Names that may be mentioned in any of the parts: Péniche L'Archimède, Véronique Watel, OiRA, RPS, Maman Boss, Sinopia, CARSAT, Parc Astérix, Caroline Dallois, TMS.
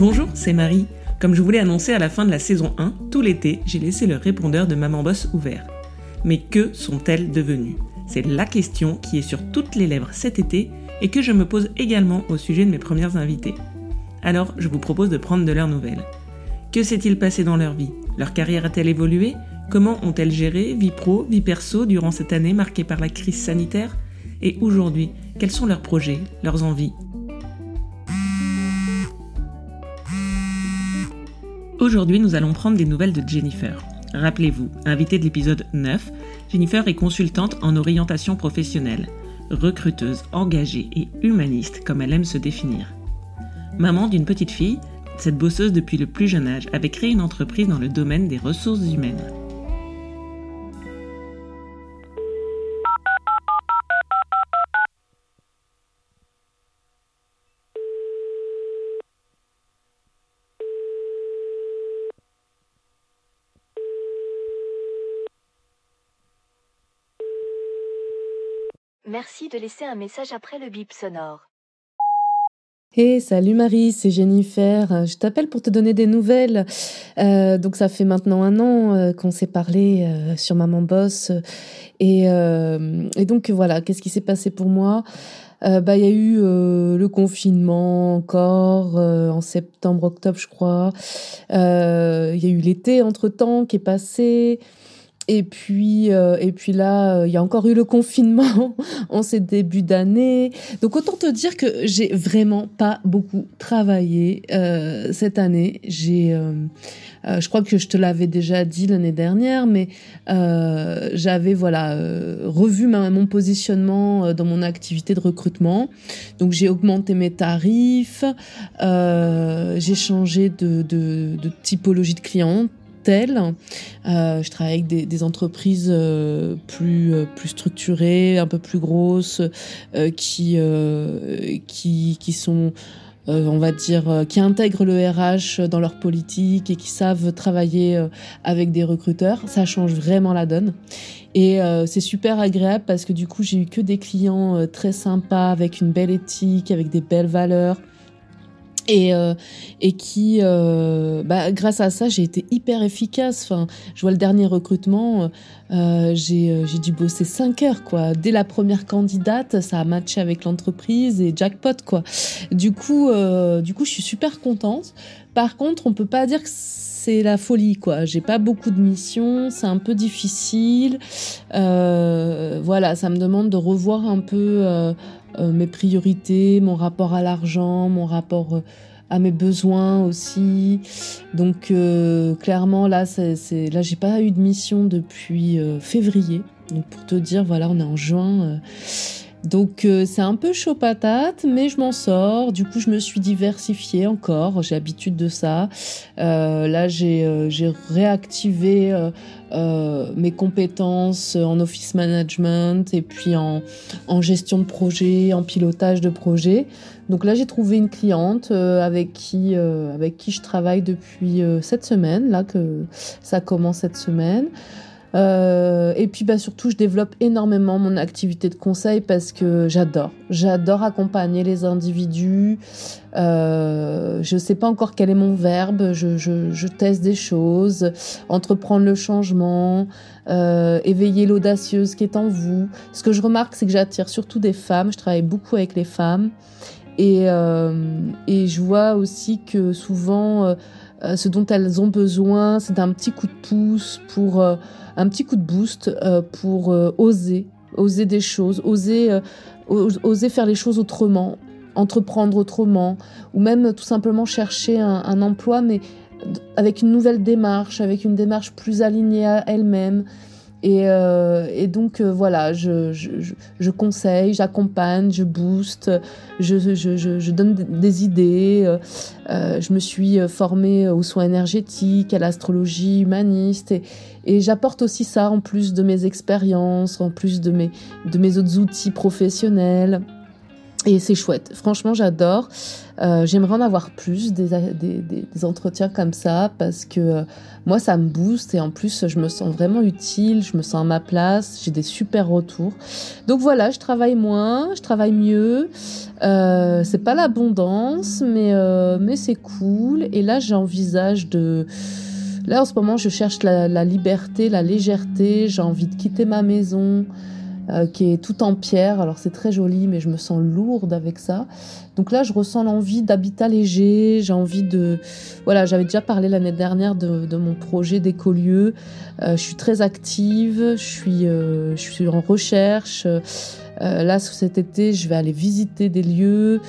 Bonjour, c'est Marie. Comme je vous l'ai annoncé à la fin de la saison 1, tout l'été, j'ai laissé le répondeur de Maman Boss ouvert. Mais que sont-elles devenues ? C'est la question qui est sur toutes les lèvres cet été et que je me pose également au sujet de mes premières invitées. Alors, je vous propose de prendre de leurs nouvelles. Que s'est-il passé dans leur vie ? Leur carrière a-t-elle évolué ? Comment ont-elles géré vie pro, vie perso durant cette année marquée par la crise sanitaire ? Et aujourd'hui, quels sont leurs projets, leurs envies ? Aujourd'hui, nous allons prendre des nouvelles de Jennifer. Rappelez-vous, invitée de l'épisode 9, Jennifer est consultante en orientation professionnelle, recruteuse, engagée et humaniste comme elle aime se définir. Maman d'une petite fille, cette bosseuse depuis le plus jeune âge avait créé une entreprise dans le domaine des ressources humaines. Merci de laisser un message après le bip sonore. Hey, salut Marie, c'est Jennifer. Je t'appelle pour te donner des nouvelles. Donc ça fait maintenant 1 an qu'on s'est parlé sur Maman Boss. Et donc voilà, qu'est-ce qui s'est passé pour moi ? Il y a eu le confinement encore en septembre, octobre je crois. Il y a eu l'été entre-temps qui est passé. Et puis là, il y a encore eu le confinement en ces débuts d'année. Donc, autant te dire que j'ai vraiment pas beaucoup travaillé cette année. Je crois que je te l'avais déjà dit l'année dernière, mais j'avais revu mon positionnement dans mon activité de recrutement. Donc, j'ai augmenté mes tarifs, j'ai changé de typologie de cliente. Je travaille avec des entreprises plus structurées, un peu plus grosses, qui sont, on va dire, qui intègrent le RH dans leur politique et qui savent travailler avec des recruteurs. Ça change vraiment la donne. Et c'est super agréable parce que du coup, j'ai eu que des clients très sympas, avec une belle éthique, avec des belles valeurs. Et qui, grâce à ça, j'ai été hyper efficace. Enfin, je vois le dernier recrutement, j'ai dû bosser 5 heures, quoi. Dès la première candidate, ça a matché avec l'entreprise et jackpot, quoi. Du coup, je suis super contente. Par contre, on peut pas dire que c'est la folie, quoi. J'ai pas beaucoup de missions, c'est un peu difficile. Ça me demande de revoir un peu mes priorités, mon rapport à l'argent, mon rapport à mes besoins aussi. Donc clairement, là, là, j'ai pas eu de mission depuis février. Donc pour te dire, voilà, on est en juin. Donc c'est un peu chaud patate, mais je m'en sors. Du coup, je me suis diversifiée encore. J'ai l'habitude de ça. Là, j'ai réactivé mes compétences en office management et puis en gestion de projet, en pilotage de projet. Donc là, j'ai trouvé une cliente avec qui je travaille depuis 7 semaines. Là, que ça commence cette semaine. Et puis surtout, je développe énormément mon activité de conseil parce que j'adore accompagner les individus. Je sais pas encore quel est mon verbe, je teste des choses, entreprendre le changement, éveiller l'audacieuse qui est en vous. Ce que je remarque, c'est que j'attire surtout des femmes. Je travaille beaucoup avec les femmes et je vois aussi que souvent ce dont elles ont besoin, c'est d'un petit coup de pouce, un petit coup de boost pour oser des choses, oser faire les choses autrement, entreprendre autrement, ou même tout simplement chercher un emploi, mais avec une nouvelle démarche, avec une démarche plus alignée à elle-même. Et donc voilà, je conseille, j'accompagne, je booste, je donne des idées. Je me suis formée aux soins énergétiques, à l'astrologie humaniste, et j'apporte aussi ça en plus de mes expériences, en plus de mes autres outils professionnels. Et c'est chouette. Franchement, j'adore. J'aimerais en avoir plus des entretiens comme ça parce que moi, ça me booste et en plus, je me sens vraiment utile. Je me sens à ma place. J'ai des super retours. Donc voilà, je travaille moins, je travaille mieux. C'est pas l'abondance, mais c'est cool. Et là, j'envisage de... Là, en ce moment, je cherche la liberté, la légèreté. J'ai envie de quitter ma maison. Qui est tout en pierre, alors c'est très joli mais je me sens lourde avec ça, donc là je ressens l'envie d'habitat léger. J'ai envie de, voilà, j'avais déjà parlé l'année dernière de mon projet d'écolieu. Je suis très active, je suis en recherche. Là cet été je vais aller visiter des lieux,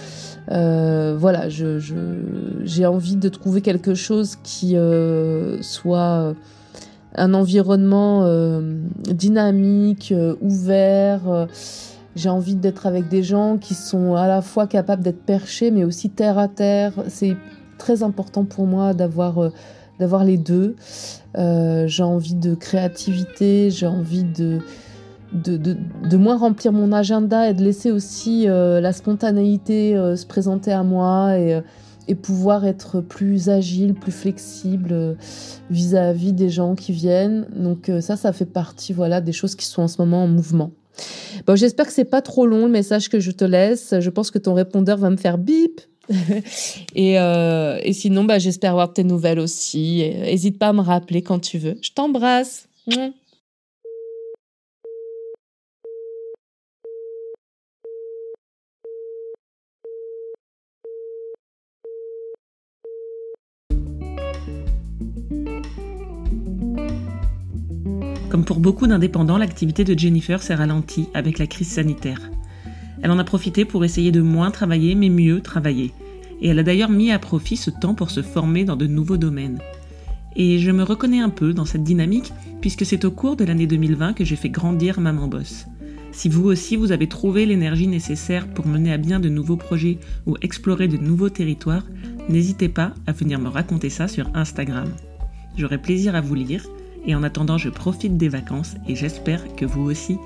voilà, j'ai envie de trouver quelque chose qui soit un environnement dynamique, ouvert. J'ai envie d'être avec des gens qui sont à la fois capables d'être perchés, mais aussi terre à terre. C'est très important pour moi d'avoir les deux. J'ai envie de créativité, j'ai envie de moins remplir mon agenda et de laisser aussi la spontanéité se présenter à moi et pouvoir être plus agile, plus flexible vis-à-vis des gens qui viennent. Donc ça fait partie, voilà, des choses qui sont en ce moment en mouvement. Bon, j'espère que c'est pas trop long le message que je te laisse. Je pense que ton répondeur va me faire bip. Et sinon, bah, j'espère avoir tes nouvelles aussi. N'hésite pas à me rappeler quand tu veux. Je t'embrasse. Mouah. Comme pour beaucoup d'indépendants, l'activité de Jennifer s'est ralentie avec la crise sanitaire. Elle en a profité pour essayer de moins travailler, mais mieux travailler. Et elle a d'ailleurs mis à profit ce temps pour se former dans de nouveaux domaines. Et je me reconnais un peu dans cette dynamique, puisque c'est au cours de l'année 2020 que j'ai fait grandir Maman Boss. Si vous aussi, vous avez trouvé l'énergie nécessaire pour mener à bien de nouveaux projets ou explorer de nouveaux territoires, n'hésitez pas à venir me raconter ça sur Instagram. J'aurai plaisir à vous lire. Et en attendant, je profite des vacances et j'espère que vous aussi.